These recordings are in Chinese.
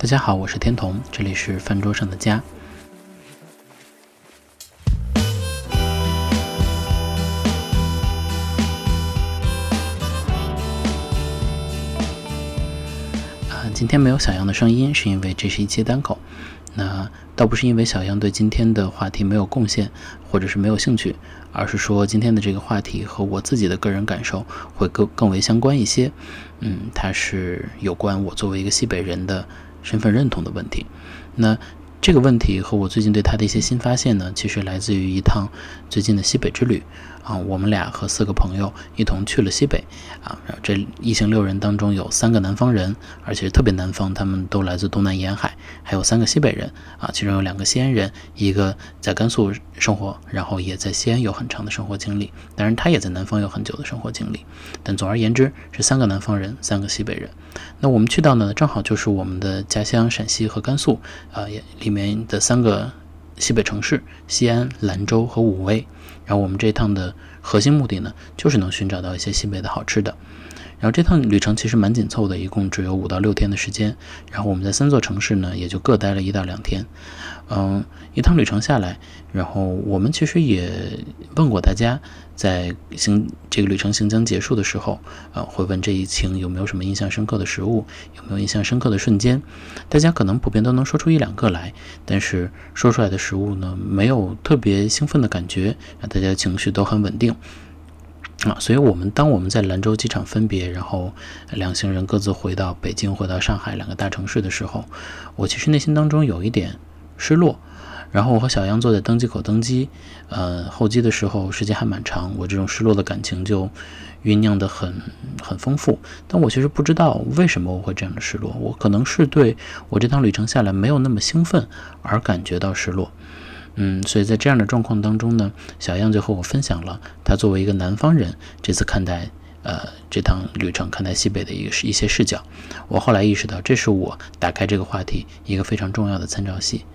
大家好，我是天童，这里是饭桌上的家。今天没有小样的声音，是因为这是一期单口。那倒不是因为小样对今天的话题没有贡献，或者是没有兴趣，而是说今天的这个话题和我自己的个人感受会更为相关一些。它是有关我作为一个西北人的身份认同的问题。那这个问题和我最近对它的一些新发现呢，其实来自于一趟最近的西北之旅。我们俩和4个朋友一同去了西北，这一行6人当中有3个南方人，而且特别南方，他们都来自东南沿海，还有3个西北人，其中有2个西安人，一个在甘肃生活，然后也在西安有很长的生活经历，当然他也在南方有很久的生活经历，但总而言之是3个南方人，3个西北人。那我们去到呢，正好就是我们的家乡陕西和甘肃，里面的3个西北城市，西安、兰州和武威。然后我们这一趟的核心目的呢，就是能寻找到一些西北的好吃的。然后这趟旅程其实蛮紧凑的，一共只有5到6天的时间。然后我们在3座城市呢，也就各待了1到2天。一趟旅程下来，然后我们其实也问过大家，在这个旅程行将结束的时候，会问这一行有没有什么印象深刻的食物，有没有印象深刻的瞬间。大家可能普遍都能说出1、2个来，但是说出来的食物呢，没有特别兴奋的感觉，大家情绪都很稳定。所以当我们在兰州机场分别，然后2行人各自回到北京、回到上海2个大城市的时候，我其实内心当中有一点失落。然后我和小样坐在登机口登机，候机的时候时间还蛮长，我这种失落的感情就酝酿得很丰富。但我其实不知道为什么我会这样的失落，我可能是对我这趟旅程下来没有那么兴奋而感觉到失落。所以在这样的状况当中呢，小样就和我分享了他作为一个南方人这次看待这趟旅程、看待西北的一些视角。我后来意识到，这是我打开这个话题一个非常重要的参照系。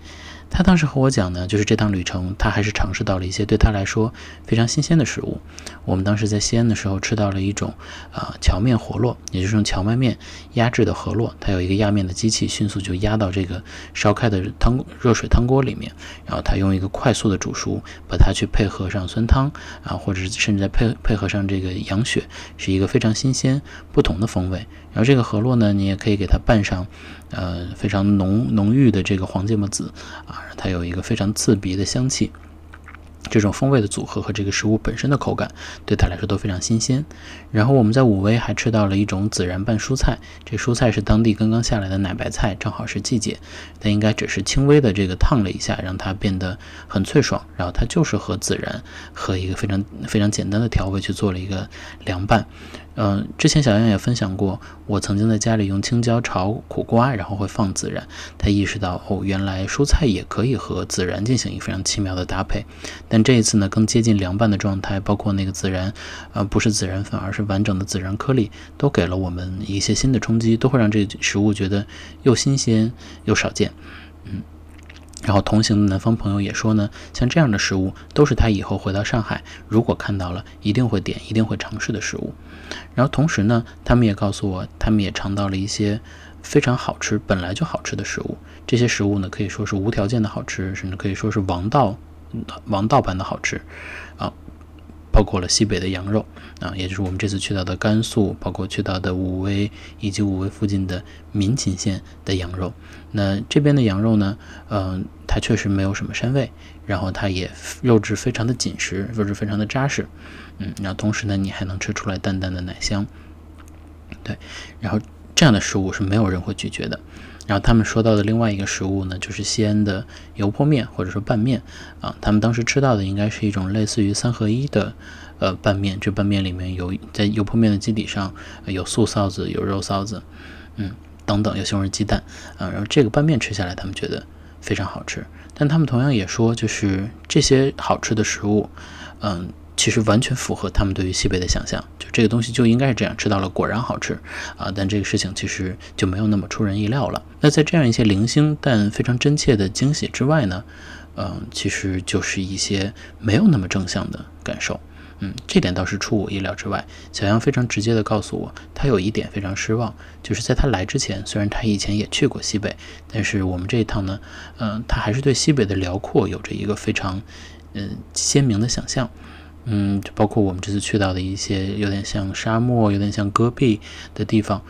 他当时和我讲呢，就是这趟旅程他还是尝试到了一些对他来说非常新鲜的食物。我们当时在西安的时候吃到了一种荞面饸饹，也就是用荞麦面压制的饸饹，它有一个压面的机器，迅速就压到这个烧开的热水汤锅里面，然后他用一个快速的煮熟，把它去配合上酸汤或者甚至再配合上这个羊血，是一个非常新鲜不同的风味。然后这个饸饹呢，你也可以给它拌上非常浓郁的这个黄芥末籽，它有一个非常刺鼻的香气。这种风味的组合和这个食物本身的口感对它来说都非常新鲜。然后我们在武威还吃到了一种孜然拌蔬菜，这蔬菜是当地刚刚下来的奶白菜，正好是季节，但应该只是轻微的这个烫了一下，让它变得很脆爽，然后它就是和孜然和一个非常非常简单的调味去做了一个凉拌。之前小样也分享过，我曾经在家里用青椒炒苦瓜，然后会放孜然。他意识到原来蔬菜也可以和孜然进行一个非常奇妙的搭配。但这一次呢，更接近凉拌的状态，包括那个孜然，不是孜然粉，而是完整的孜然颗粒，都给了我们一些新的冲击，都会让这食物觉得又新鲜又少见。然后同行的南方朋友也说呢，像这样的食物都是他以后回到上海如果看到了一定会点、一定会尝试的食物。然后同时呢，他们也告诉我，他们也尝到了一些非常好吃、本来就好吃的食物。这些食物呢，可以说是无条件的好吃，甚至可以说是王道般的好吃包括了西北的羊肉也就是我们这次去到的甘肃，包括去到的武威以及武威附近的民勤县的羊肉。那这边的羊肉呢，它确实没有什么膻味，然后它也肉质非常的紧实，肉质非常的扎实。然后同时呢，你还能吃出来淡淡的奶香。对，然后这样的食物是没有人会拒绝的。然后他们说到的另外一个食物呢，就是西安的油泼面或者说拌面他们当时吃到的应该是一种类似于3合1的拌面，这拌面里面在油泼面的基底上有素臊子、有肉臊子等等，有西红柿鸡蛋然后这个拌面吃下来他们觉得非常好吃。但他们同样也说，就是这些好吃的食物其实完全符合他们对于西北的想象，就这个东西就应该是这样，吃到了果然好吃但这个事情其实就没有那么出人意料了。那在这样一些零星但非常真切的惊喜之外呢，其实就是一些没有那么正向的感受。这点倒是出我意料之外。小杨非常直接地告诉我，他有一点非常失望，就是在他来之前，虽然他以前也去过西北，但是我们这一趟呢，他还是对西北的辽阔有着一个非常鲜明的想象。就包括我们这次去到的一些有点像沙漠、有点像戈壁的地方，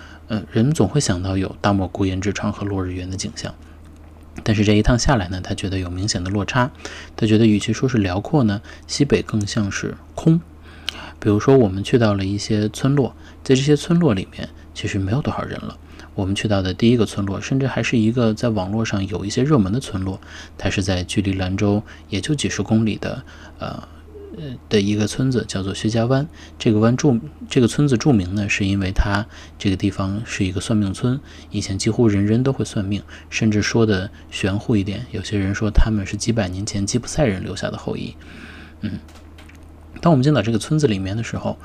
人们总会想到有大漠孤烟直唱和落日圆的景象。但是这一趟下来呢，他觉得有明显的落差。他觉得与其说是辽阔呢，西北更像是空。比如说我们去到了一些村落，在这些村落里面其实没有多少人了。我们去到的第一个村落，甚至还是一个在网络上有一些热门的村落，它是在距离兰州也就几十公里的一个村子，叫做薛家湾。这个村子著名呢，是因为它这个地方是一个算命村，以前几乎人人都会算命，甚至说的玄乎一点，有些人说他们是几百年前吉普赛人留下的后裔。当我们进到这个村子里面的时候，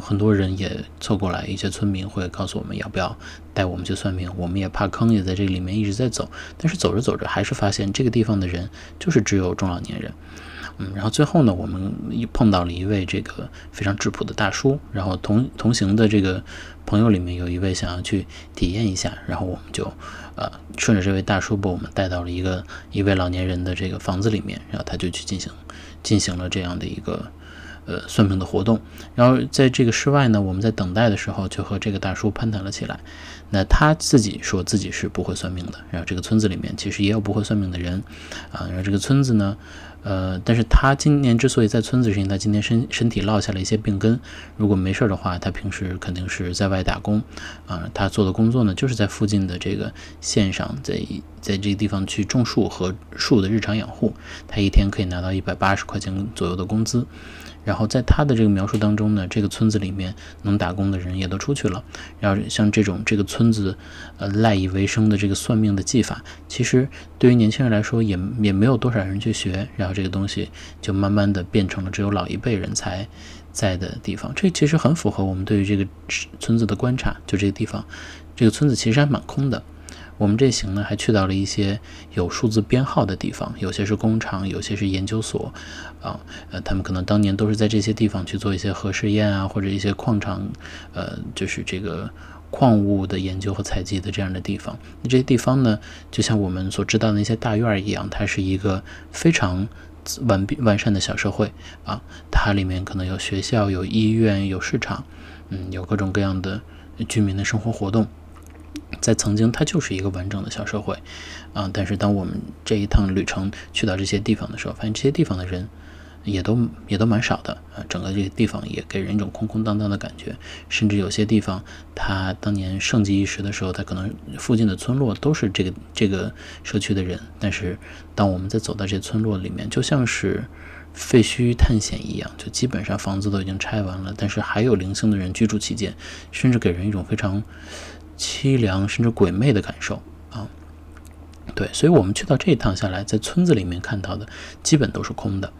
很多人也凑过来，一些村民会告诉我们要不要带我们去算命，我们也怕坑，也在这里面一直在走。但是走着走着还是发现这个地方的人就是只有中老年人。然后最后呢，我们碰到了一位这个非常质朴的大叔，然后同行的这个朋友里面有一位想要去体验一下，然后我们就顺着这位大叔把我们带到了一位老年人的这个房子里面，然后他就去进行了这样的一个算命的活动。然后在这个室外呢，我们在等待的时候就和这个大叔攀谈了起来。那他自己说自己是不会算命的，然后这个村子里面其实也有不会算命的人然后这个村子呢，但是他今年之所以在村子，是因为他今年身体落下了一些病根。如果没事的话，他平时肯定是在外打工他做的工作呢，就是在附近的这个县上，在这个地方去种树和树的日常养护。他一天可以拿到180块钱左右的工资。然后在他的这个描述当中呢，这个村子里面能打工的人也都出去了。然后像这个村子赖以为生的这个算命的技法，其实对于年轻人来说也没有多少人去学。然后这个东西就慢慢的变成了只有老一辈人才在的地方。这其实很符合我们对于这个村子的观察，就这个地方，这个村子其实还蛮空的。我们这行呢还去到了一些有数字编号的地方，有些是工厂，有些是研究所他们可能当年都是在这些地方去做一些核试验或者一些矿场就是这个矿物的研究和采集的这样的地方。那这些地方呢，就像我们所知道的那些大院一样，它是一个非常完善的小社会它里面可能有学校、有医院、有市场有各种各样的居民的生活活动。在曾经它就是一个完整的小社会但是当我们这一趟旅程去到这些地方的时候，发现这些地方的人也都蛮少的整个这个地方也给人一种空空荡荡的感觉。甚至有些地方它当年盛极一时的时候，它可能附近的村落都是这个社区的人，但是当我们在走到这些村落里面，就像是废墟探险一样，就基本上房子都已经拆完了，但是还有零星的人居住其间，甚至给人一种非常凄凉甚至鬼魅的感受对，所以我们去到这一趟下来，在村子里面看到的基本都是空的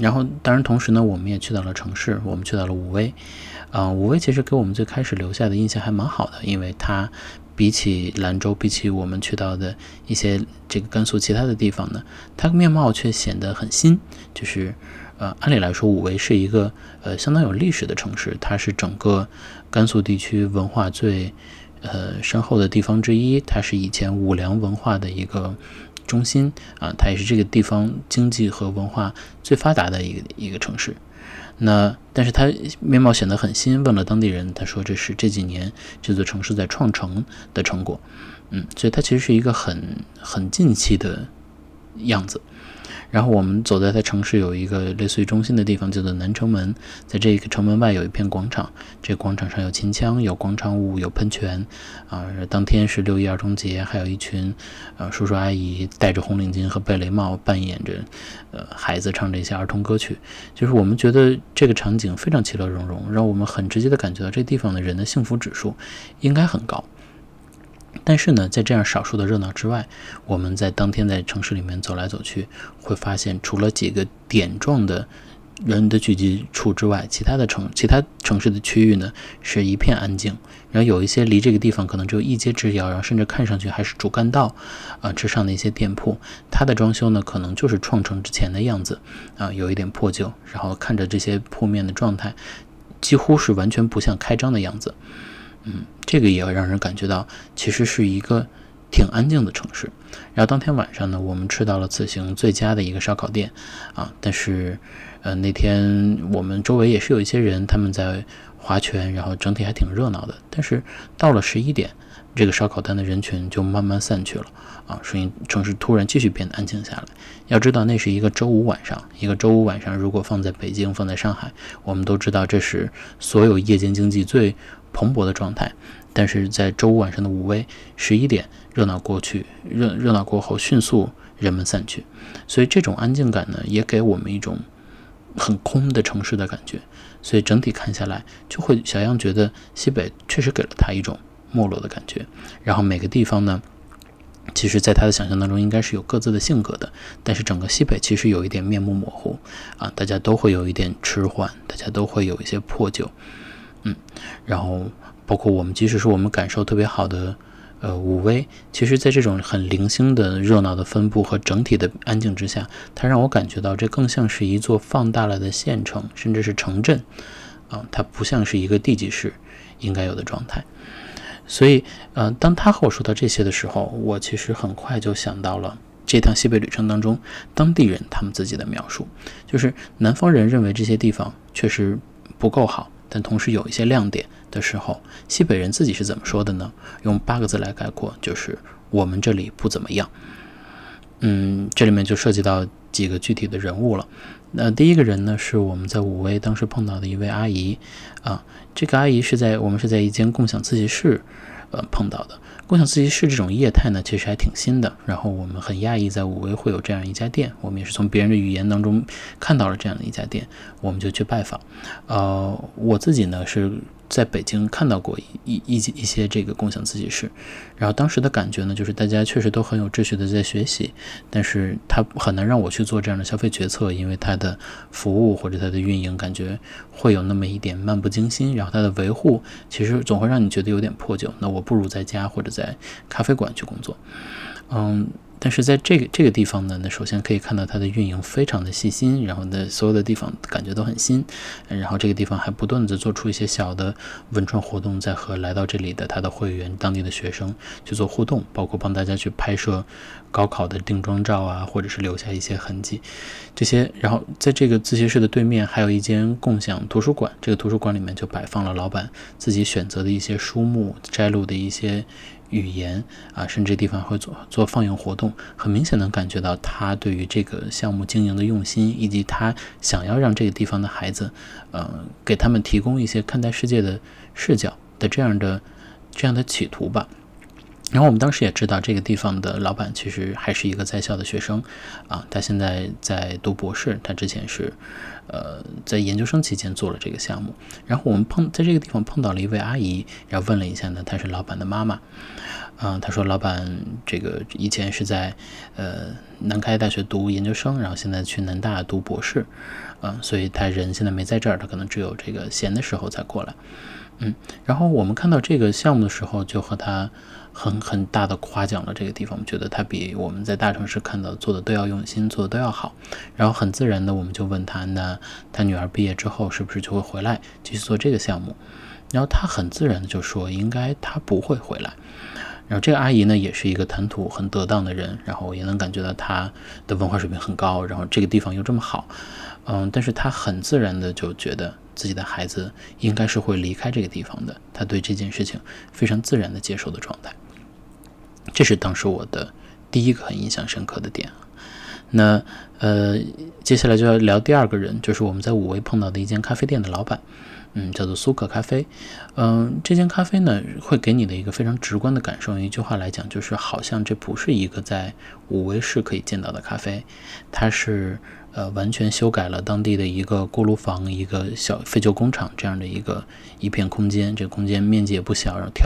然后当然同时呢，我们也去到了城市，我们去到了武威武威其实给我们最开始留下的印象还蛮好的，因为它比起兰州，比起我们去到的一些这个甘肃其他的地方呢，它面貌却显得很新。就是按理来说，武威是一个相当有历史的城市，它是整个甘肃地区文化最深厚的地方之一，它是以前武梁文化的一个中心它也是这个地方经济和文化最发达的一个城市。那但是它面貌显得很新，问了当地人，他说这是这几年这座城市在创城的成果所以它其实是一个很近期的样子。然后我们走在它城市有一个类似于中心的地方，叫做南城门。在这个城门外有一片广场，这广场上有秦腔，有广场舞，有喷泉当天是6·12儿童节，还有一群叔叔阿姨戴着红领巾和贝雷帽扮演着孩子唱着一些儿童歌曲。就是我们觉得这个场景非常其乐融融，让我们很直接的感觉到这地方的人的幸福指数应该很高。但是呢，在这样少数的热闹之外，我们在当天在城市里面走来走去，会发现除了几个点状的人的聚集处之外，其他城市的区域呢是一片安静，然后有一些离这个地方可能只有一街之遥，然后甚至看上去还是主干道之上的一些店铺，它的装修呢可能就是创城之前的样子有一点破旧，然后看着这些铺面的状态几乎是完全不像开张的样子。这个也要让人感觉到其实是一个挺安静的城市。然后当天晚上呢，我们吃到了此行最佳的一个烧烤店但是那天我们周围也是有一些人他们在划拳，然后整体还挺热闹的，但是到了11点，这个烧烤摊的人群就慢慢散去了所以城市突然继续变得安静下来。要知道那是一个周五晚上，如果放在北京放在上海，我们都知道这是所有夜间经济最蓬勃的状态，但是在周五晚上的武威11点热闹过后迅速人们散去，所以这种安静感呢也给我们一种很空的城市的感觉。所以整体看下来，就会小样觉得西北确实给了他一种没落的感觉。然后每个地方呢其实在他的想象当中应该是有各自的性格的，但是整个西北其实有一点面目模糊大家都会有一点迟缓，大家都会有一些破旧。然后包括我们即使是我们感受特别好的武威，其实在这种很零星的热闹的分布和整体的安静之下，它让我感觉到这更像是一座放大了的县城甚至是城镇它不像是一个地级市应该有的状态。所以当他和我说到这些的时候，我其实很快就想到了这趟西北旅程当中当地人他们自己的描述，就是南方人认为这些地方确实不够好，但同时有一些亮点的时候，西北人自己是怎么说的呢？用8个字来概括，就是我们这里不怎么样。这里面就涉及到几个具体的人物了。那第一个人呢，是我们在武威当时碰到的一位阿姨这个阿姨我们是在一间共享自习室碰到的。共享自习室这种业态呢其实还挺新的，然后我们很讶异在武威会有这样一家店，我们也是从别人的语言当中看到了这样的一家店，我们就去拜访。我自己呢是在北京看到过一些这个共享自习室，然后当时的感觉呢就是大家确实都很有秩序的在学习，但是它很难让我去做这样的消费决策，因为它的服务或者它的运营感觉会有那么一点漫不经心，然后它的维护其实总会让你觉得有点破旧，那我不如在家或者在咖啡馆去工作。但是在这个地方呢，首先可以看到它的运营非常的细心，然后呢所有的地方感觉都很新，然后这个地方还不断的做出一些小的文创活动，在和来到这里的它的会员当地的学生去做互动，包括帮大家去拍摄高考的定妆照或者是留下一些痕迹这些。然后在这个自习室的对面还有一间共享图书馆，这个图书馆里面就摆放了老板自己选择的一些书目，摘录的一些语言甚至地方会做放映活动，很明显能感觉到他对于这个项目经营的用心，以及他想要让这个地方的孩子给他们提供一些看待世界的视角的这样的企图吧。然后我们当时也知道这个地方的老板其实还是一个在校的学生他现在在读博士，他之前是在研究生期间做了这个项目。然后我们在这个地方碰到了一位阿姨，然后问了一下呢，她是老板的妈妈她说老板这个以前是在南开大学读研究生，然后现在去南大读博士所以他人现在没在这儿，他可能只有这个闲的时候才过来。然后我们看到这个项目的时候，就和他很大的夸奖了这个地方，我们觉得它比我们在大城市看到做的都要用心，做的都要好。然后很自然的我们就问他，那他女儿毕业之后是不是就会回来继续做这个项目，然后他很自然的就说应该他不会回来。然后这个阿姨呢也是一个谈吐很得当的人，然后也能感觉到她的文化水平很高，然后这个地方又这么好但是她很自然的就觉得自己的孩子应该是会离开这个地方的，她对这件事情非常自然的接受的状态。这是当时我的第一个很印象深刻的点。那接下来就要聊第二个人，就是我们在武威碰到的一间咖啡店的老板叫做苏可咖啡。这间咖啡呢会给你的一个非常直观的感受，一句话来讲就是好像这不是一个在武威市可以见到的咖啡，它是完全修改了当地的一个锅炉房，一个小废旧工厂这样的一片空间，这个空间面积也不小，然后调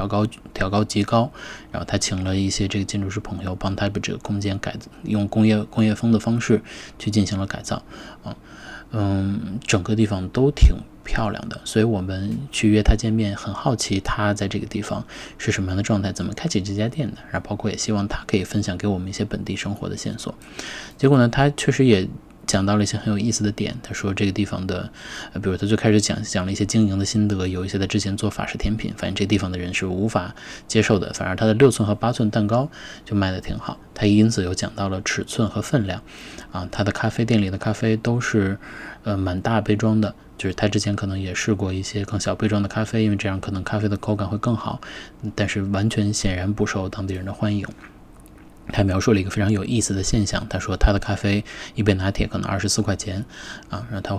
高极高，然后他请了一些这个建筑师朋友帮他把这个空间用工业风的方式去进行了改造整个地方都挺漂亮的，所以我们去约他见面，很好奇他在这个地方是什么样的状态，怎么开启这家店的，然后包括也希望他可以分享给我们一些本地生活的线索。结果呢，他确实也讲到了一些很有意思的点。他说这个地方的，比如他最开始讲了一些经营的心得，有一些他之前做法式甜品，反正这地方的人是无法接受的，反而他的6寸和8寸蛋糕就卖得挺好。他因此有讲到了尺寸和分量，他的咖啡店里的咖啡都是蛮大杯装的，就是他之前可能也试过一些更小杯装的咖啡，因为这样可能咖啡的口感会更好，但是完全显然不受当地人的欢迎。他描述了一个非常有意思的现象，他说他的咖啡一杯拿铁可能24块钱，然后他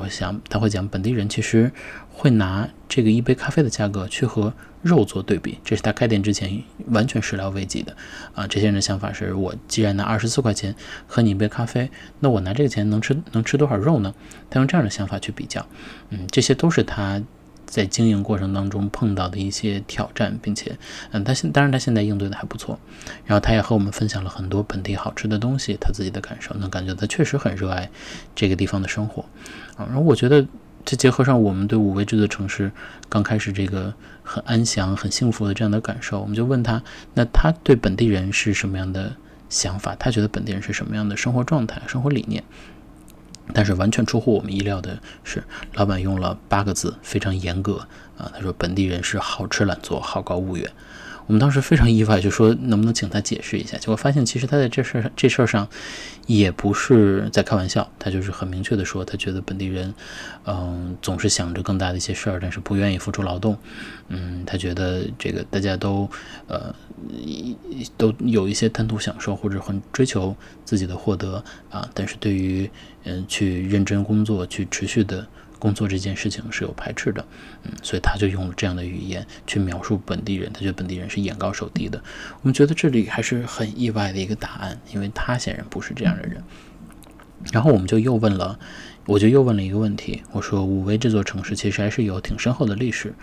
会讲本地人其实会拿这个一杯咖啡的价格去和肉做对比，这是他开店之前完全始料未及的，这些人的想法是我既然拿24块钱喝你一杯咖啡，那我拿这个钱能吃多少肉呢？他用这样的想法去比较，这些都是他在经营过程当中碰到的一些挑战，并且当然他现在应对的还不错。然后他也和我们分享了很多本地好吃的东西，他自己的感受，能感觉他确实很热爱这个地方的生活。然后我觉得这结合上我们对五位这座城市刚开始这个很安详很幸福的这样的感受，我们就问他，那他对本地人是什么样的想法，他觉得本地人是什么样的生活状态生活理念。但是完全出乎我们意料的是，老板用了8个字，非常严格啊。他说本地人是好吃懒做，好高骛远。我们当时非常意外，就说能不能请他解释一下？结果发现其实他在这事儿上也不是在开玩笑，他就是很明确的说，他觉得本地人总是想着更大的一些事儿，但是不愿意付出劳动。他觉得这个大家都有一些贪图享受或者很追求自己的获得啊，但是对于去认真工作去持续的工作这件事情是有排斥的，所以他就用了这样的语言去描述本地人，他觉得本地人是眼高手低的。我们觉得这里还是很意外的一个答案，因为他显然不是这样的人。然后我就又问了一个问题，我说武威这座城市其实还是有挺深厚的历史，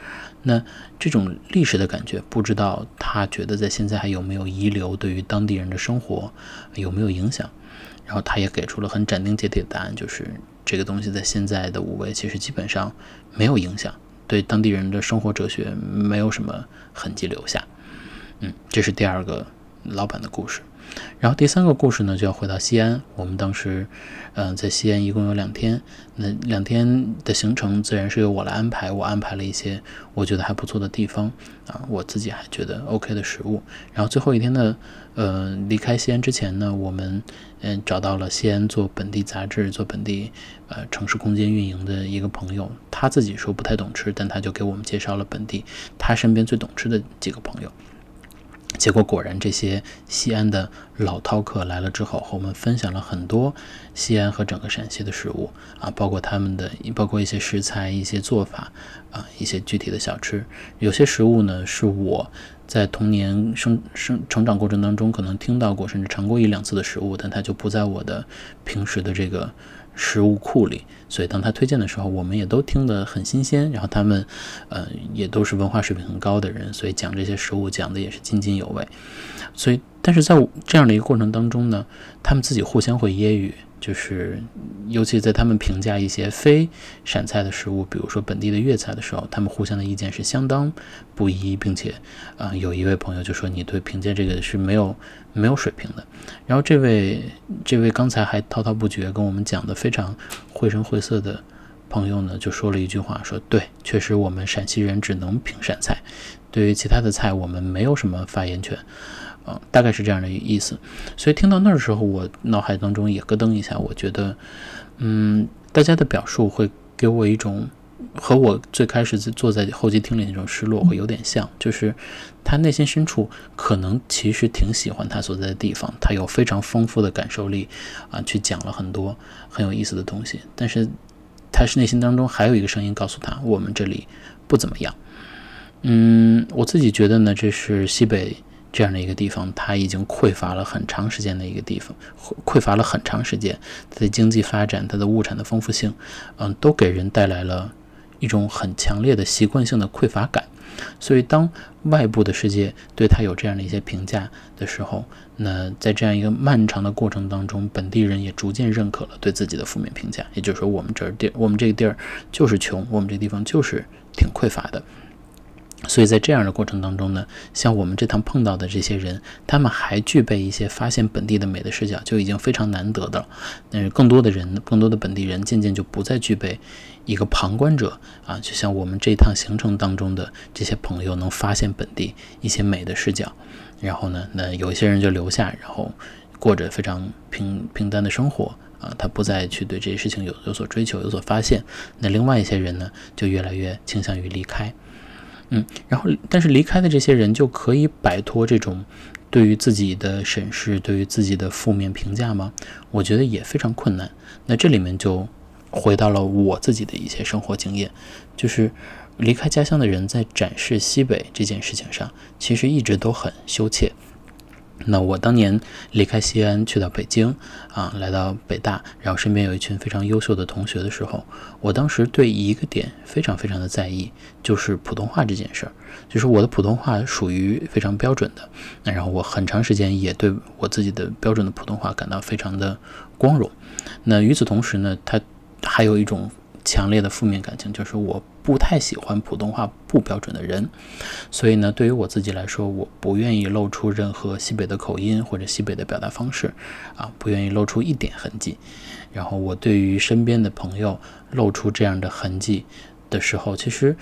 那这种历史的感觉，不知道他觉得在现在还有没有遗留，对于当地人的生活有没有影响。然后他也给出了很斩钉截铁的答案，就是这个东西在现在的五位其实基本上没有影响，对当地人的生活哲学没有什么痕迹留下。这是第二个老板的故事。然后第三个故事呢，就要回到西安。我们当时在西安一共有2天，那2天的行程自然是由我来安排，我安排了一些我觉得还不错的地方我自己还觉得 OK 的食物。然后最后一天呢，离开西安之前呢，我们找到了西安做本地杂志做本地城市空间运营的一个朋友，他自己说不太懂吃，但他就给我们介绍了本地他身边最懂吃的几个朋友。结果果然这些西安的老饕客来了之后，和我们分享了很多西安和整个陕西的食物包括一些食材一些做法一些具体的小吃。有些食物呢是我在童年成长过程当中可能听到过甚至尝过1-2次的食物，但它就不在我的平时的这个食物库里，所以当他推荐的时候我们也都听得很新鲜。然后他们也都是文化水平很高的人，所以讲这些食物讲的也是津津有味。所以但是在这样的一个过程当中呢，他们自己互相会揶揄，就是尤其在他们评价一些非陕菜的食物，比如说本地的粤菜的时候，他们互相的意见是相当不一，并且有一位朋友就说你对评价这个是没有水平的。然后这位刚才还滔滔不绝跟我们讲的非常绘声绘色的朋友呢，就说了一句话，说对，确实我们陕西人只能评陕菜，对于其他的菜我们没有什么发言权大概是这样的意思。所以听到那儿的时候，我脑海当中也咯噔一下，我觉得大家的表述会给我一种和我最开始坐在候机厅里那种失落会有点像，就是他内心深处可能其实挺喜欢他所在的地方，他有非常丰富的感受力去讲了很多很有意思的东西，但是他是内心当中还有一个声音告诉他我们这里不怎么样。我自己觉得呢，这是西北这样的一个地方，它已经匮乏了很长时间，它的经济发展，它的物产的丰富性都给人带来了一种很强烈的习惯性的匮乏感。所以当外部的世界对他有这样的一些评价的时候，那在这样一个漫长的过程当中，本地人也逐渐认可了对自己的负面评价，也就是说我们这个地儿就是穷，我们这个地方就是挺匮乏的。所以在这样的过程当中呢，像我们这趟碰到的这些人，他们还具备一些发现本地的美的视角，就已经非常难得的了。但是更多的本地人渐渐就不再具备一个旁观者啊，就像我们这趟行程当中的这些朋友能发现本地一些美的视角，然后呢，那有一些人就留下，然后过着非常平淡的生活啊，他不再去对这些事情有所追求，有所发现。那另外一些人呢，就越来越倾向于离开。然后但是离开的这些人就可以摆脱这种对于自己的审视，对于自己的负面评价吗？我觉得也非常困难。那这里面就回到了我自己的一些生活经验，就是离开家乡的人在展示西北这件事情上，其实一直都很羞怯。那我当年离开西安去到北京啊，来到北大，然后身边有一群非常优秀的同学的时候，我当时对一个点非常的在意，就是普通话这件事儿。就是我的普通话属于非常标准的，那然后我很长时间也对我自己的标准的普通话感到非常的光荣。那与此同时呢，它还有一种强烈的负面感情，就是我不太喜欢普通话不标准的人。所以呢，对于我自己来说，我不愿意露出任何西北的口音或者西北的表达方式啊，不愿意露出一点痕迹。然后我对于身边的朋友露出这样的痕迹的时候，其实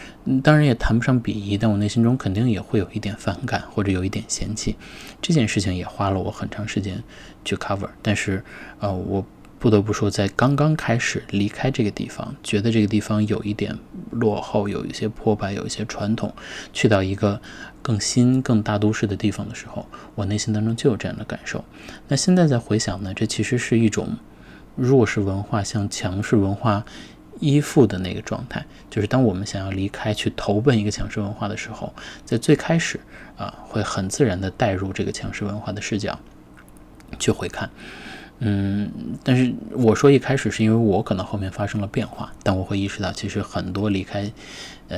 当然也谈不上鄙夷，但我内心中肯定也会有一点反感或者有一点嫌弃。这件事情也花了我很长时间去 cover， 但是我不得不说，在刚刚开始离开这个地方，觉得这个地方有一点落后，有一些破败，有一些传统，去到一个更新更大都市的地方的时候，我内心当中就有这样的感受。那现在再回想呢，这其实是一种弱势文化向强势文化依附的那个状态，就是当我们想要离开去投奔一个强势文化的时候，在最开始会很自然的带入这个强势文化的视角去回看。但是我说一开始是因为我可能后面发生了变化，但我会意识到其实很多离开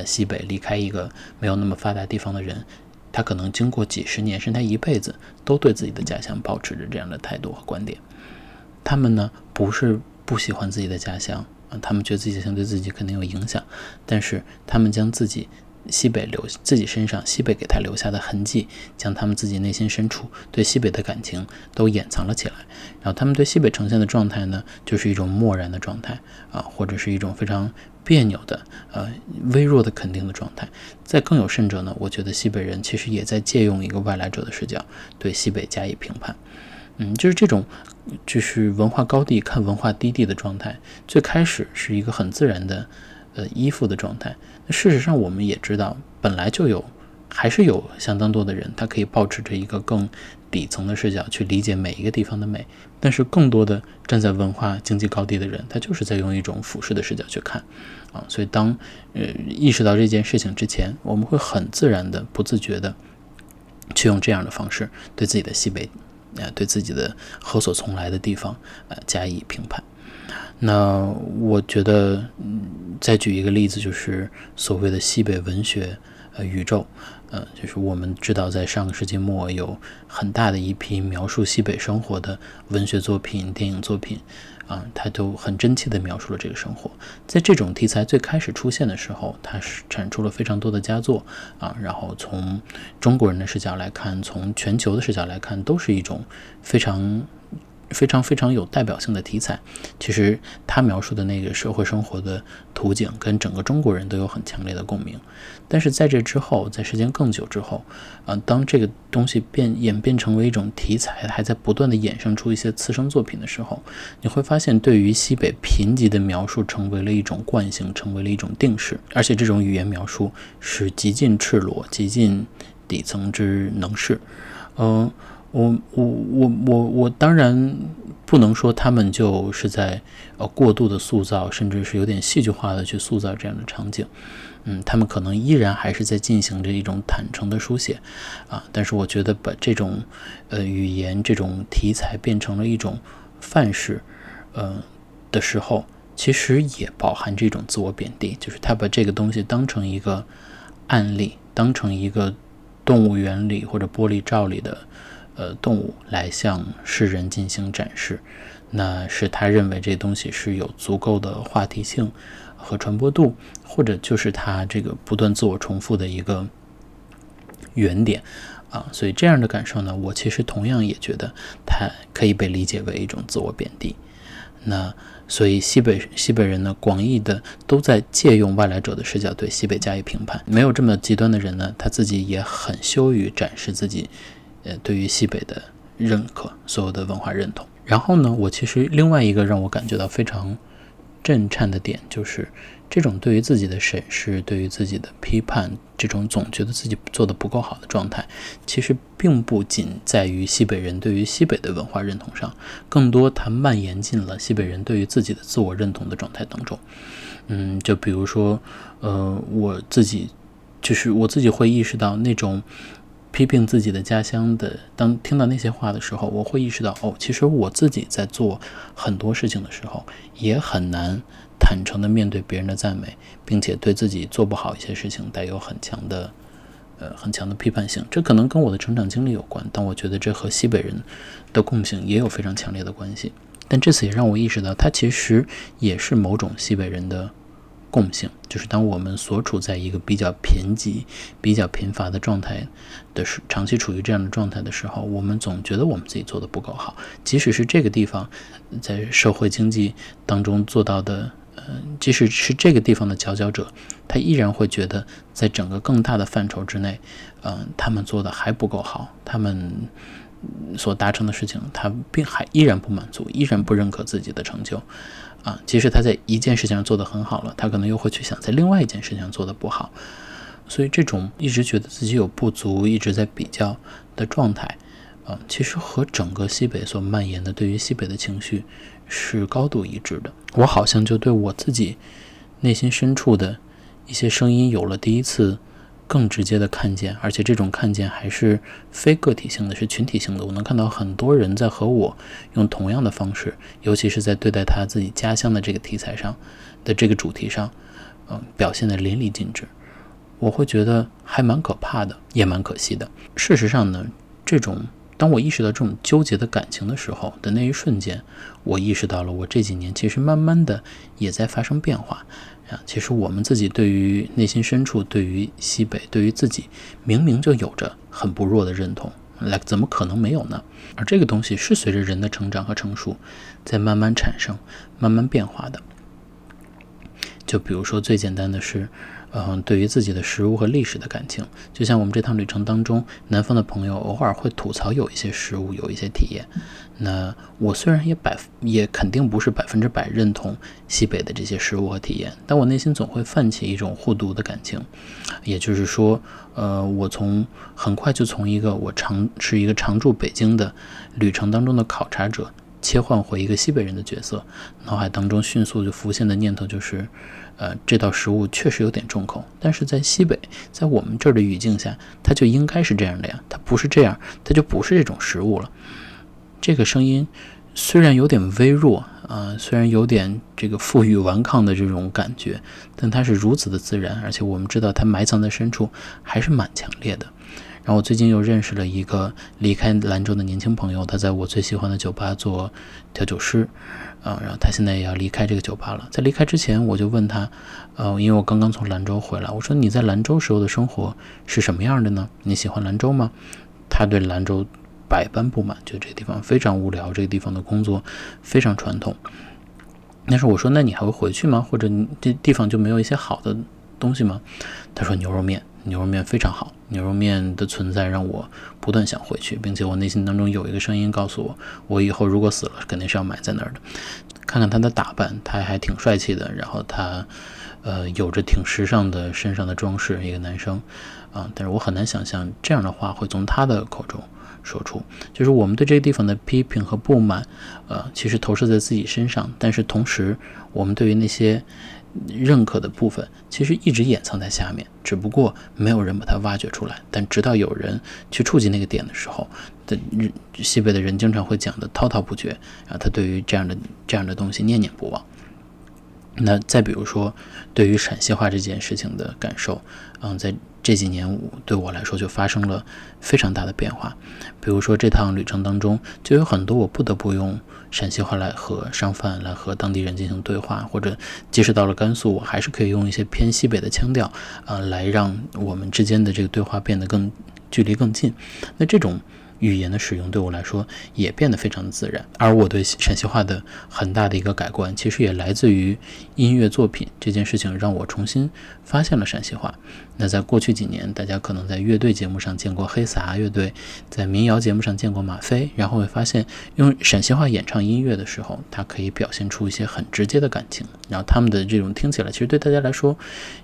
西北，离开一个没有那么发达地方的人，他可能经过几十年甚至一辈子都对自己的家乡保持着这样的态度和观点。他们呢，不是不喜欢自己的家乡啊，他们觉得自己的家乡对自己肯定有影响，但是他们将自己西北给他留下的痕迹，将他们自己内心深处对西北的感情都掩藏了起来。然后他们对西北呈现的状态呢，就是一种漠然的状态啊，或者是一种非常别扭的微弱的肯定的状态。再更有甚者呢，我觉得西北人其实也在借用一个外来者的视角对西北加以评判。就是这种就是文化高地看文化低地的状态，最开始是一个很自然的依附的状态。事实上我们也知道，本来就有还是有相当多的人，他可以抱持着一个更底层的视角去理解每一个地方的美，但是更多的站在文化经济高地的人，他就是在用一种俯视的视角去看啊。所以当意识到这件事情之前，我们会很自然的不自觉的去用这样的方式对自己的西北对自己的何所从来的地方加以评判。那我觉得再举一个例子，就是所谓的西北文学宇宙，就是我们知道在上个世纪末有很大的一批描述西北生活的文学作品、电影作品啊，它都很真切地描述了这个生活。在这种题材最开始出现的时候，它是产出了非常多的佳作啊，然后从中国人的视角来看，从全球的视角来看，都是一种非常有代表性的题材。其实他描述的那个社会生活的图景跟整个中国人都有很强烈的共鸣。但是在这之后，在时间更久之后当这个东西演变成为一种题材，还在不断的衍生出一些次生作品的时候，你会发现对于西北贫瘠的描述成为了一种惯性，成为了一种定式。而且这种语言描述是极尽赤裸，极尽底层之能事。我当然不能说他们就是在过度的塑造，甚至是有点戏剧化的去塑造这样的场景。他们可能依然还是在进行着一种坦诚的书写啊，但是我觉得把这种语言这种题材变成了一种范式的时候，其实也饱含这种自我贬低，就是他把这个东西当成一个案例，当成一个动物园里或者玻璃罩里的动物来向世人进行展示，那是他认为这东西是有足够的话题性和传播度，或者就是他这个不断自我重复的一个原点啊。所以这样的感受呢，我其实同样也觉得它可以被理解为一种自我贬低。那所以西北人呢，广义的都在借用外来者的视角对西北加以评判，没有这么极端的人呢，他自己也很羞于展示自己对于西北的认可，所有的文化认同。然后呢，我其实另外一个让我感觉到非常震颤的点，就是这种对于自己的审视、对于自己的批判，这种总觉得自己做得不够好的状态，其实并不仅在于西北人对于西北的文化认同上，更多它蔓延进了西北人对于自己的自我认同的状态当中。就比如说我自己会意识到那种批评自己的家乡的，当听到那些话的时候，我会意识到其实我自己在做很多事情的时候，也很难坦诚地面对别人的赞美，并且对自己做不好一些事情带有很强的批判性。这可能跟我的成长经历有关，但我觉得这和西北人的共性也有非常强烈的关系。但这次也让我意识到，它其实也是某种西北人的共性，就是当我们所处在一个比较贫瘠、比较贫乏的状态的时，长期处于这样的状态的时候，我们总觉得我们自己做的不够好，即使是这个地方在社会经济当中做到的，即使是这个地方的佼佼者，他依然会觉得在整个更大的范畴之内，他们做的还不够好，他们所达成的事情，他依然不满足，依然不认可自己的成就啊。即使他在一件事情上做得很好了，他可能又会去想在另外一件事情上做得不好，所以这种一直觉得自己有不足，一直在比较的状态啊，其实和整个西北所蔓延的对于西北的情绪是高度一致的。我好像就对我自己内心深处的一些声音有了第一次更直接的看见，而且这种看见还是非个体性的，是群体性的。我能看到很多人在和我用同样的方式，尤其是在对待他自己家乡的这个题材上的这个主题上，表现得淋漓尽致。我会觉得还蛮可怕的，也蛮可惜的。事实上呢，当我意识到这种纠结的感情的时候的那一瞬间，我意识到了我这几年其实慢慢的也在发生变化。其实我们自己对于内心深处，对于西北，对于自己明明就有着很不弱的认同，怎么可能没有呢？而这个东西是随着人的成长和成熟在慢慢产生，慢慢变化的。就比如说最简单的是对于自己的食物和历史的感情，就像我们这趟旅程当中，南方的朋友偶尔会吐槽有一些食物，有一些体验。那我虽然也肯定不是100%认同西北的这些食物和体验，但我内心总会泛起一种互读的感情。也就是说，我很快就从一个常驻北京的旅程当中的考察者，切换回一个西北人的角色，脑海当中迅速就浮现的念头就是，这道食物确实有点重口，但是在西北，在我们这儿的语境下，它就应该是这样的呀，它不是这样，它就不是这种食物了。这个声音虽然有点微弱虽然有点这个负隅顽抗的这种感觉，但它是如此的自然，而且我们知道它埋藏在深处还是蛮强烈的。然后我最近又认识了一个离开兰州的年轻朋友，他在我最喜欢的酒吧做调酒师，然后他现在也要离开这个酒吧了。在离开之前，我就问他，因为我刚刚从兰州回来，我说你在兰州时候的生活是什么样的呢？你喜欢兰州吗？他对兰州百般不满，觉得这个地方非常无聊，这个地方的工作非常传统。但是我说，那你还会回去吗？或者你这地方就没有一些好的东西吗？他说牛肉面非常好，牛肉面的存在让我不断想回去，并且我内心当中有一个声音告诉我，我以后如果死了肯定是要埋在那儿的。看看他的打扮，他还挺帅气的，然后他有着挺时尚的身上的装饰，一个男生但是我很难想象这样的话会从他的口中说出。就是我们对这个地方的批评和不满其实投射在自己身上，但是同时我们对于那些认可的部分其实一直掩藏在下面，只不过没有人把它挖掘出来。但直到有人去触及那个点的时候，西北的人经常会讲的滔滔不绝，然后他对于这样的东西念念不忘。那再比如说对于陕西话这件事情的感受，在这几年对我来说就发生了非常大的变化。比如说这趟旅程当中，就有很多我不得不用陕西话来和商贩来和当地人进行对话，或者即使到了甘肃，我还是可以用一些偏西北的腔调来让我们之间的这个对话变得距离更近。那这种语言的使用对我来说也变得非常的自然，而我对陕西话的很大的一个改观，其实也来自于音乐作品这件事情，让我重新发现了陕西话。那在过去几年，大家可能在乐队节目上见过黑撒乐队，在民谣节目上见过马飞，然后会发现用陕西话演唱音乐的时候，它可以表现出一些很直接的感情，然后他们的这种听起来其实对大家来说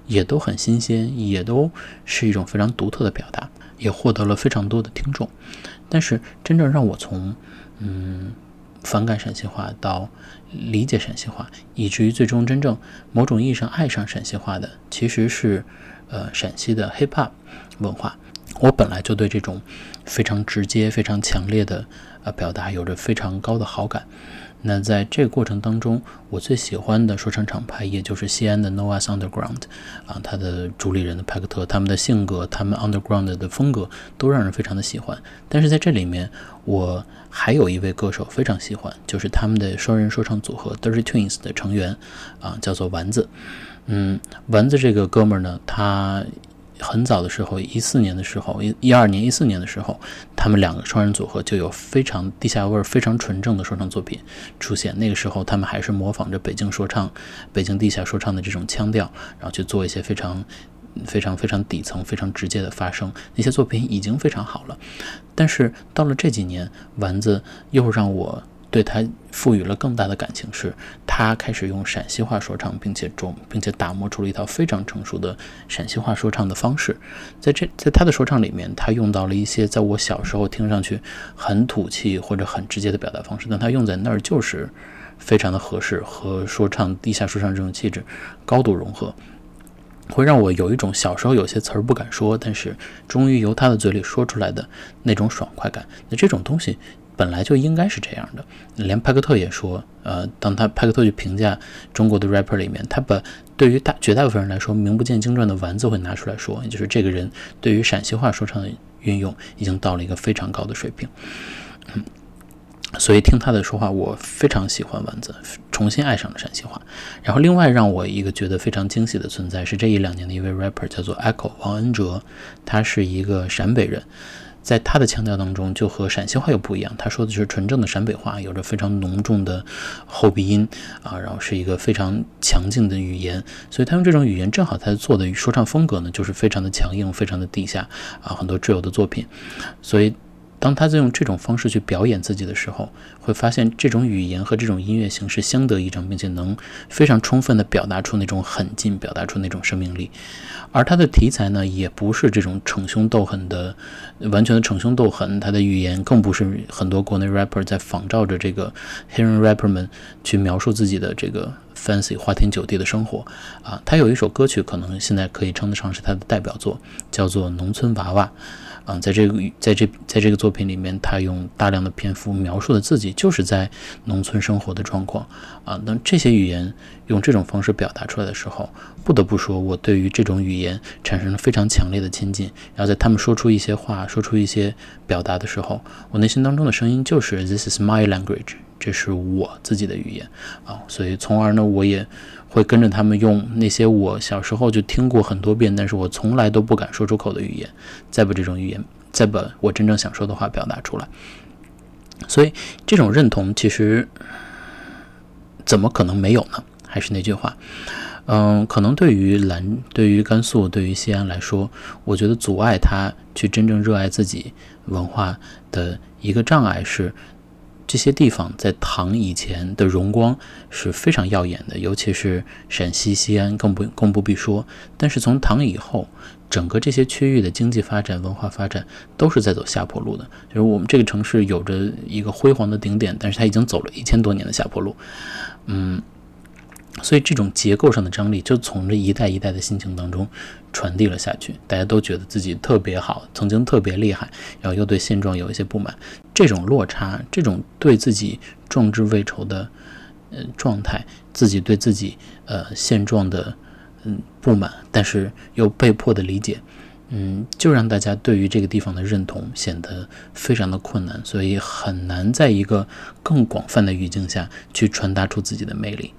也都很新鲜，也都是一种非常独特的表达，也获得了非常多的听众。但是真正让我从反感陕西话到理解陕西话，以至于最终真正某种意义上爱上陕西话的，其实是陕西的 hip hop 文化。我本来就对这种非常直接非常强烈的表达有着非常高的好感。那在这个过程当中，我最喜欢的说唱厂牌也就是西安的 NOUS UNDERGROUND 他的主理人的派克特，他们的性格，他们 UNDERGROUND 的风格都让人非常的喜欢。但是在这里面，我还有一位歌手非常喜欢，就是他们的双人说唱组合 Dirty Twinz 的成员叫做丸子。丸子这个哥们儿呢，他很早的时候，14年的时候，他们两个双人组合就有非常地下味非常纯正的说唱作品出现。那个时候他们还是模仿着北京说唱，北京地下说唱的这种腔调，然后去做一些非常底层非常直接的发声，那些作品已经非常好了。但是到了这几年，丸子又让我对他赋予了更大的感情，是他开始用陕西话说唱，并且打磨出了一套非常成熟的陕西话说唱的方式。在他的说唱里面，他用到了一些在我小时候听上去很土气或者很直接的表达方式，但他用在那儿就是非常的合适，和说唱地下说唱这种气质高度融合，会让我有一种小时候有些词儿不敢说，但是终于由他的嘴里说出来的那种爽快感。那这种东西本来就应该是这样的，连派克特也说，当他派克特去评价中国的 rapper 里面，他把对于绝大部分人来说名不见经传的丸子会拿出来说，也就是这个人对于陕西话说唱的运用已经到了一个非常高的水平。所以听他的说话，我非常喜欢丸子，重新爱上了陕西话。然后另外让我一个觉得非常惊喜的存在是这一两年的一位 rapper 叫做 Echo 王恩哲，他是一个陕北人，在他的腔调当中就和陕西话又不一样，他说的是纯正的陕北话，有着非常浓重的后鼻音然后是一个非常强劲的语言。所以他用这种语言，正好他做的说唱风格呢，就是非常的强硬，非常的地下很多挚友的作品。所以当他在用这种方式去表演自己的时候，会发现这种语言和这种音乐形式相得益彰，并且能非常充分地表达出那种狠劲，表达出那种生命力。而他的题材呢，也不是这种逞凶斗狠的，完全的逞凶斗狠，他的语言更不是很多国内 rapper 在仿照着这个黑人 rapper 们去描述自己的这个fancy 花天酒地的生活他有一首歌曲可能现在可以称得上是他的代表作，叫做《农村娃娃》在这个作品里面，他用大量的篇幅描述了自己就是在农村生活的状况那这些语言用这种方式表达出来的时候，不得不说我对于这种语言产生了非常强烈的亲近。然后在他们说出一些话，说出一些表达的时候，我内心当中的声音就是 This is my language，这是我自己的语言所以从而呢，我也会跟着他们用那些我小时候就听过很多遍，但是我从来都不敢说出口的语言，再把我真正想说的话表达出来。所以这种认同其实怎么可能没有呢？还是那句话，可能对于甘肃，对于西安来说，我觉得阻碍他去真正热爱自己文化的一个障碍是，这些地方在唐以前的荣光是非常耀眼的，尤其是陕西西安更不必说。但是从唐以后，整个这些区域的经济发展文化发展都是在走下坡路的，就是我们这个城市有着一个辉煌的顶点，但是它已经走了1000多年的下坡路。所以这种结构上的张力就从这一代一代的心情当中传递了下去，大家都觉得自己特别好，曾经特别厉害，然后又对现状有一些不满。这种落差，这种对自己壮志未酬的状态，自己对自己现状的不满，但是又被迫的理解，就让大家对于这个地方的认同显得非常的困难，所以很难在一个更广泛的语境下去传达出自己的魅力。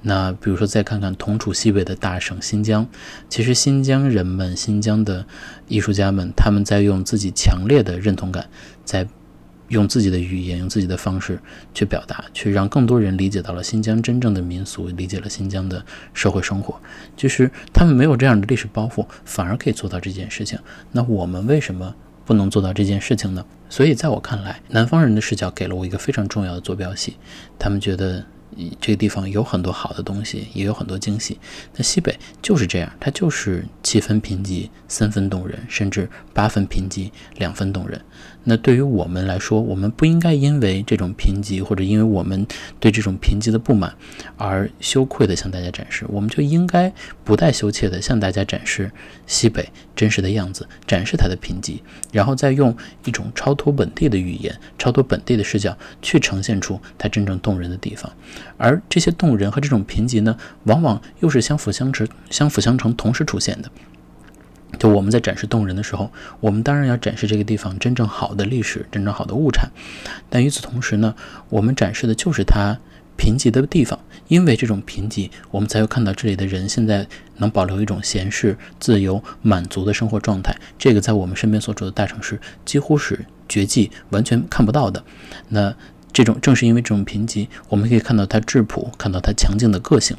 那比如说再看看同处西北的大省新疆，其实新疆人们、新疆的艺术家们，他们在用自己强烈的认同感，在用自己的语言、用自己的方式去表达，去让更多人理解到了新疆真正的民俗，理解了新疆的社会生活。就是他们没有这样的历史包袱，反而可以做到这件事情。那我们为什么不能做到这件事情呢？所以在我看来，南方人的视角给了我一个非常重要的坐标系，他们觉得这个地方有很多好的东西，也有很多惊喜。那西北就是这样，它就是7分贫瘠，3分动人，甚至8分贫瘠，2分动人。那对于我们来说，我们不应该因为这种贫瘠，或者因为我们对这种贫瘠的不满而羞愧地向大家展示，我们就应该不带羞怯地向大家展示西北真实的样子，展示它的贫瘠，然后再用一种超脱本地的语言、超脱本地的视角去呈现出它真正动人的地方。而这些动人和这种贫瘠呢，往往又是相辅相持、相辅相成，同时出现的。就我们在展示动人的时候，我们当然要展示这个地方真正好的历史、真正好的物产，但与此同时呢，我们展示的就是它贫瘠的地方。因为这种贫瘠，我们才会看到这里的人现在能保留一种闲适、自由、满足的生活状态，这个在我们身边所处的大城市几乎是绝迹，完全看不到的。那正是因为这种贫瘠，我们可以看到它质朴，看到它强劲的个性。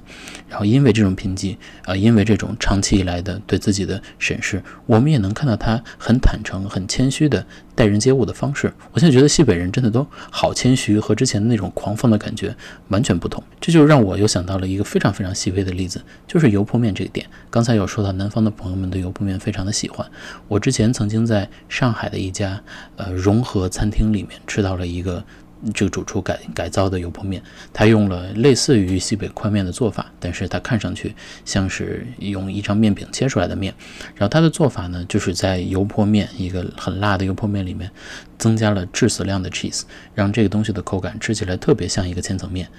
然后因为这种贫瘠，因为这种长期以来的对自己的审视，我们也能看到它很坦诚、很谦虚的待人接物的方式。我现在觉得西北人真的都好谦虚，和之前的那种狂放的感觉完全不同。这就让我又想到了一个非常非常细微的例子，就是油泼面这一点。刚才有说到南方的朋友们对油泼面非常的喜欢，我之前曾经在上海的一家融合餐厅里面吃到了一个主厨改造的油泼面，他用了类似于西北宽面的做法，但是他看上去像是用一张面饼切出来的面。然后他的做法呢，就是在油泼面，一个很辣的油泼面里面增加了致死量的 cheese， 让这个东西的口感吃起来特别像一个千层面，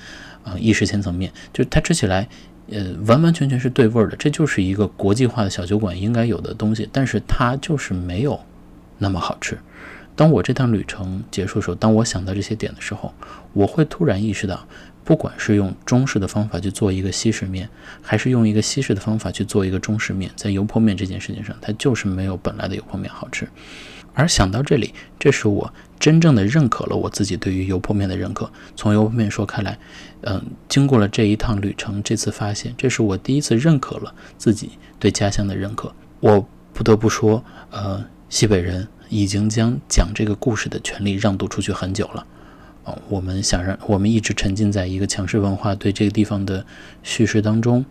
意式千层面，就它吃起来完完全全是对味的。这就是一个国际化的小酒馆应该有的东西，但是它就是没有那么好吃。当我这趟旅程结束的时候，当我想到这些点的时候，我会突然意识到，不管是用中式的方法去做一个西式面，还是用一个西式的方法去做一个中式面，在油泼面这件事情上，它就是没有本来的油泼面好吃。而想到这里，这是我真正的认可了我自己对于油泼面的认可。从油泼面说开来，经过了这一趟旅程，这次发现，这是我第一次认可了自己对家乡的认可。我不得不说，西北人已经将讲这个故事的权利让渡出去很久了。我们一直沉浸在一个强势文化对这个地方的叙事当中，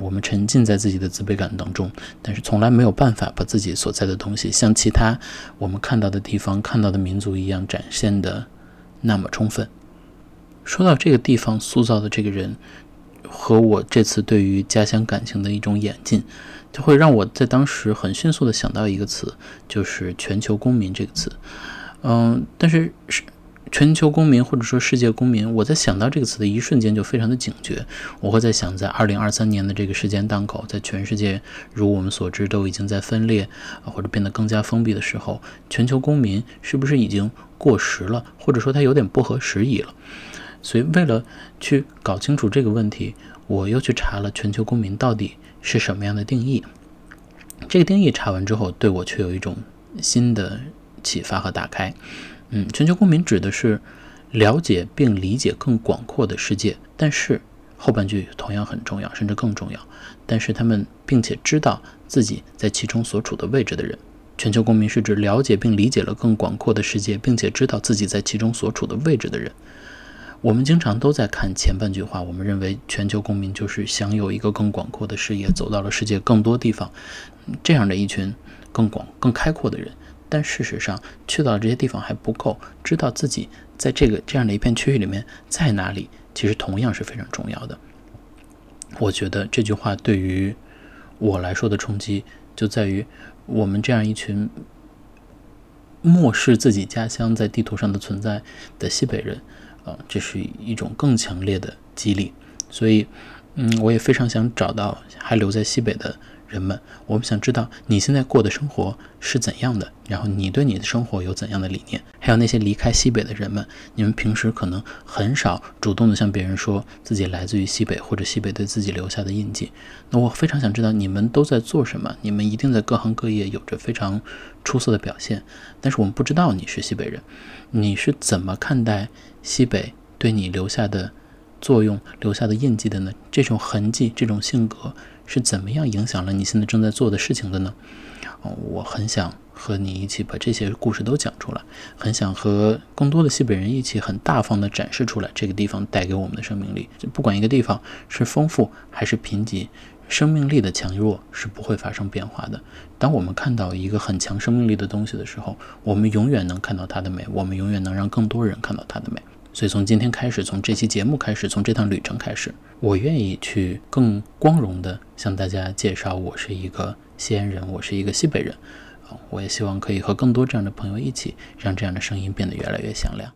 我们沉浸在自己的自卑感当中，但是从来没有办法把自己所在的东西像其他我们看到的地方、看到的民族一样展现的那么充分。说到这个地方塑造的这个人和我这次对于家乡感情的一种演进，就会让我在当时很迅速地想到一个词，就是全球公民这个词。但是全球公民或者说世界公民，我在想到这个词的一瞬间就非常的警觉。我会在想，在2023年的这个时间档口，在全世界如我们所知都已经在分裂或者变得更加封闭的时候，全球公民是不是已经过时了，或者说它有点不合时宜了。所以为了去搞清楚这个问题，我又去查了全球公民到底是什么样的定义。这个定义查完之后，对我却有一种新的启发和打开。全球公民指的是了解并理解更广阔的世界，但是后半句同样很重要，甚至更重要，但是他们并且知道自己在其中所处的位置的人。全球公民是指了解并理解了更广阔的世界，并且知道自己在其中所处的位置的人。我们经常都在看前半句话，我们认为全球公民就是享有一个更广阔的视野，走到了世界更多地方，这样的一群更开阔的人。但事实上，去到这些地方还不够，知道自己在这样的一片区域里面在哪里，其实同样是非常重要的。我觉得这句话对于我来说的冲击，就在于我们这样一群漠视自己家乡在地图上的存在的西北人，这是一种更强烈的激励。所以我也非常想找到还留在西北的人们，我们想知道你现在过的生活是怎样的，然后你对你的生活有怎样的理念。还有那些离开西北的人们，你们平时可能很少主动的向别人说自己来自于西北，或者西北对自己留下的印记。那我非常想知道你们都在做什么，你们一定在各行各业有着非常出色的表现，但是我们不知道你是西北人，你是怎么看待西北对你留下的作用，留下的印记的呢？这种痕迹，这种性格是怎么样影响了你现在正在做的事情的呢？我很想和你一起把这些故事都讲出来，很想和更多的西北人一起很大方地展示出来这个地方带给我们的生命力。不管一个地方是丰富还是贫瘠，生命力的强弱是不会发生变化的。当我们看到一个很强生命力的东西的时候，我们永远能看到它的美，我们永远能让更多人看到它的美。所以从今天开始，从这期节目开始，从这趟旅程开始，我愿意去更光荣地向大家介绍，我是一个西安人，我是一个西北人。我也希望可以和更多这样的朋友一起，让这样的声音变得越来越响亮。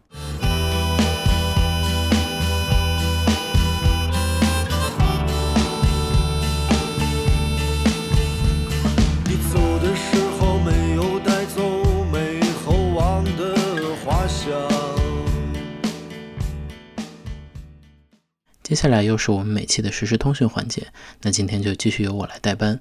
你走的时候没有带走美猴王的花香。接下来又是我们每期的实时通讯环节，那今天就继续由我来代班。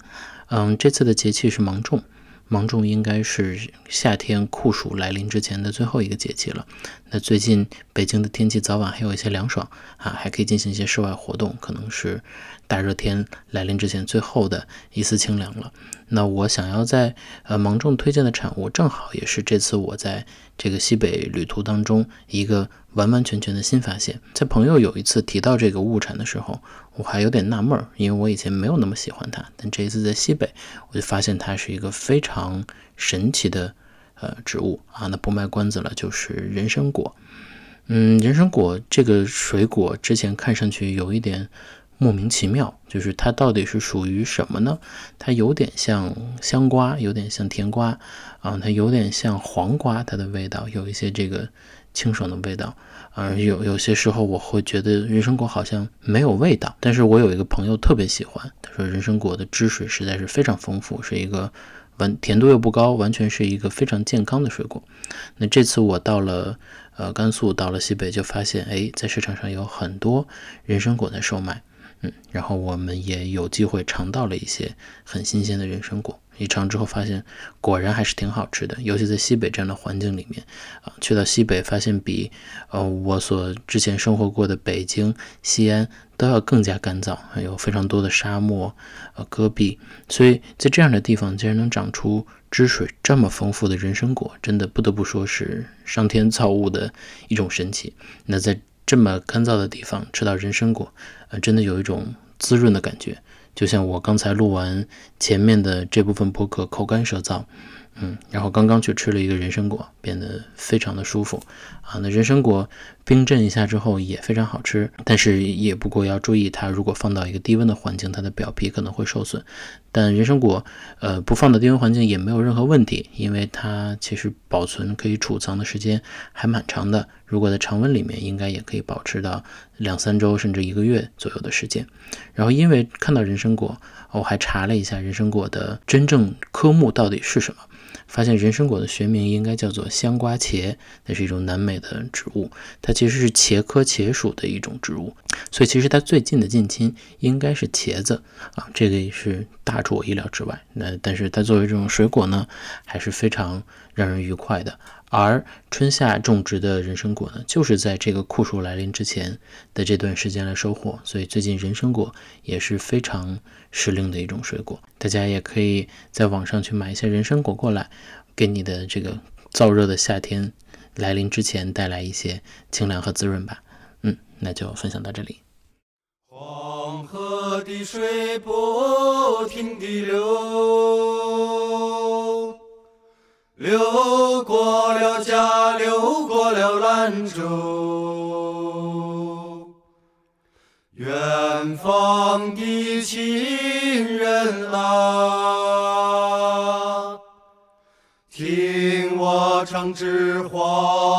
这次的节气是芒种，芒种应该是夏天酷暑来临之前的最后一个节气了。那最近北京的天气早晚还有一些凉爽啊，还可以进行一些室外活动，可能是大热天来临之前最后的一丝清凉了。那我想要在芒种推荐的产物，正好也是这次我在这个西北旅途当中一个完完全全的新发现。在朋友有一次提到这个物产的时候，我还有点纳闷，因为我以前没有那么喜欢它，但这一次在西北我就发现它是一个非常神奇的植物啊。那不卖关子了，就是人参果。人参果这个水果之前看上去有一点莫名其妙，就是它到底是属于什么呢？它有点像香瓜，有点像甜瓜啊，它有点像黄瓜，它的味道有一些这个清爽的味道。有些时候我会觉得人参果好像没有味道，但是我有一个朋友特别喜欢，他说人参果的汁水实在是非常丰富，是一个甜度又不高，完全是一个非常健康的水果。那这次我到了甘肃，到了西北，就发现在市场上有很多人参果在售卖。然后我们也有机会尝到了一些很新鲜的人参果，一尝之后发现果然还是挺好吃的，尤其在西北这样的环境里面啊，去到西北发现比我所之前生活过的北京、西安都要更加干燥，还有非常多的沙漠、戈壁，所以在这样的地方竟然能长出汁水这么丰富的人参果，真的不得不说是上天造物的一种神奇。那在这么干燥的地方吃到人参果，真的有一种滋润的感觉，就像我刚才录完前面的这部分播客口干舌燥，然后刚刚去吃了一个人参果，变得非常的舒服啊。那人参果冰镇一下之后也非常好吃，但是也不过要注意，它如果放到一个低温的环境，它的表皮可能会受损。但人参果不放到低温环境也没有任何问题，因为它其实保存可以储藏的时间还蛮长的，如果在常温里面应该也可以保持到2-3周甚至1个月左右的时间。然后因为看到人参果，我还查了一下人参果的真正科目到底是什么，发现人参果的学名应该叫做香瓜茄，那是一种南美的植物，它其实是茄科茄属的一种植物，所以其实它最近的近亲应该是茄子啊，这个也是大出我意料之外。但是它作为这种水果呢，还是非常让人愉快的。而春夏种植的人参果呢，就是在这个酷暑来临之前的这段时间来收获，所以最近人参果也是非常时令的一种水果。大家也可以在网上去买一些人参果过来，给你的这个燥热的夏天来临之前带来一些清凉和滋润吧。那就分享到这里。黄河的水不停地流，流过了家，流过了兰州，远方的亲人啊，听我唱支花。